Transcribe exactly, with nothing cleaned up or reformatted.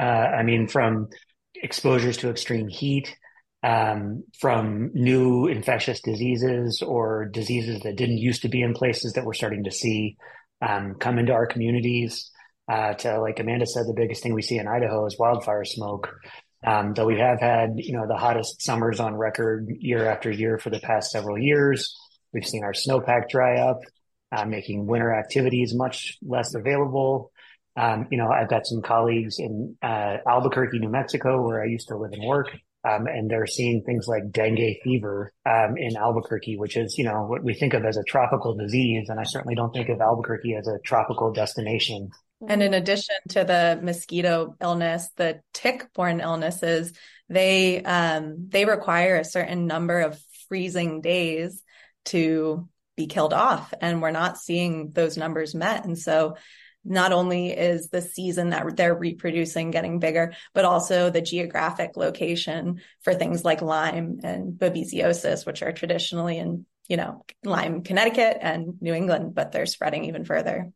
Uh, I mean, from exposures to extreme heat, um, from new infectious diseases or diseases that didn't used to be in places that we're starting to see um, come into our communities, uh, to, like Amanda said, the biggest thing we see in Idaho is wildfire smoke. Um, though we have had, you know, the hottest summers on record year after year for the past several years. We've seen our snowpack dry up, uh, making winter activities much less available. Um, you know, I've got some colleagues in uh, Albuquerque, New Mexico, where I used to live and work, um, and they're seeing things like dengue fever um, in Albuquerque, which is, you know, what we think of as a tropical disease. And I certainly don't think of Albuquerque as a tropical destination. And in addition to the mosquito illness, the tick-borne illnesses, they um, they require a certain number of freezing days to be killed off. And we're not seeing those numbers met. And so not only is the season that they're reproducing getting bigger, but also the geographic location for things like Lyme and Babesiosis, which are traditionally in, you know, Lyme, Connecticut and New England, but they're spreading even further.